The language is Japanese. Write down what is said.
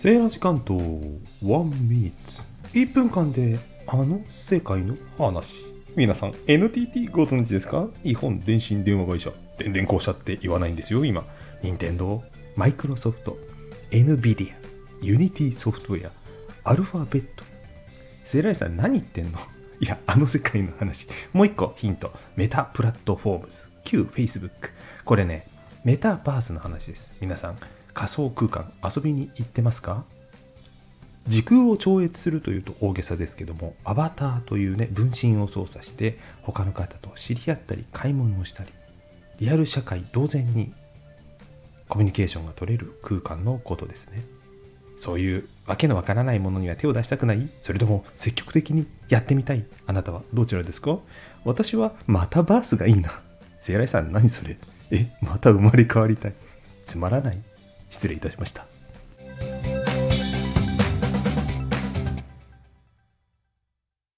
セーラジ関東ワンミーツ1分間であの世界の話。皆さん NTT ご存知ですか？日本電信電話会社。電電公社って言わないんですよ今。Nintendo、Microsoft、NVIDIA、Unity ソフトウェア、アルファベット。セーラジさん何言ってんの？いや、あの世界の話。もう一個ヒント。メタプラットフォームズ、旧 Facebook。これね、メタバースの話です。皆さん。仮想空間遊びに行ってますか？時空を超越するというと大げさですけども、アバターというね、分身を操作して他の方と知り合ったり買い物をしたり、リアル社会同然にコミュニケーションが取れる空間のことですね。そういうわけのわからないものには手を出したくない？それとも積極的にやってみたい？あなたはどちらですか？私はまたバースがいいな。セイライさん何それ？また生まれ変わりたい。つまらない。失礼いたしました。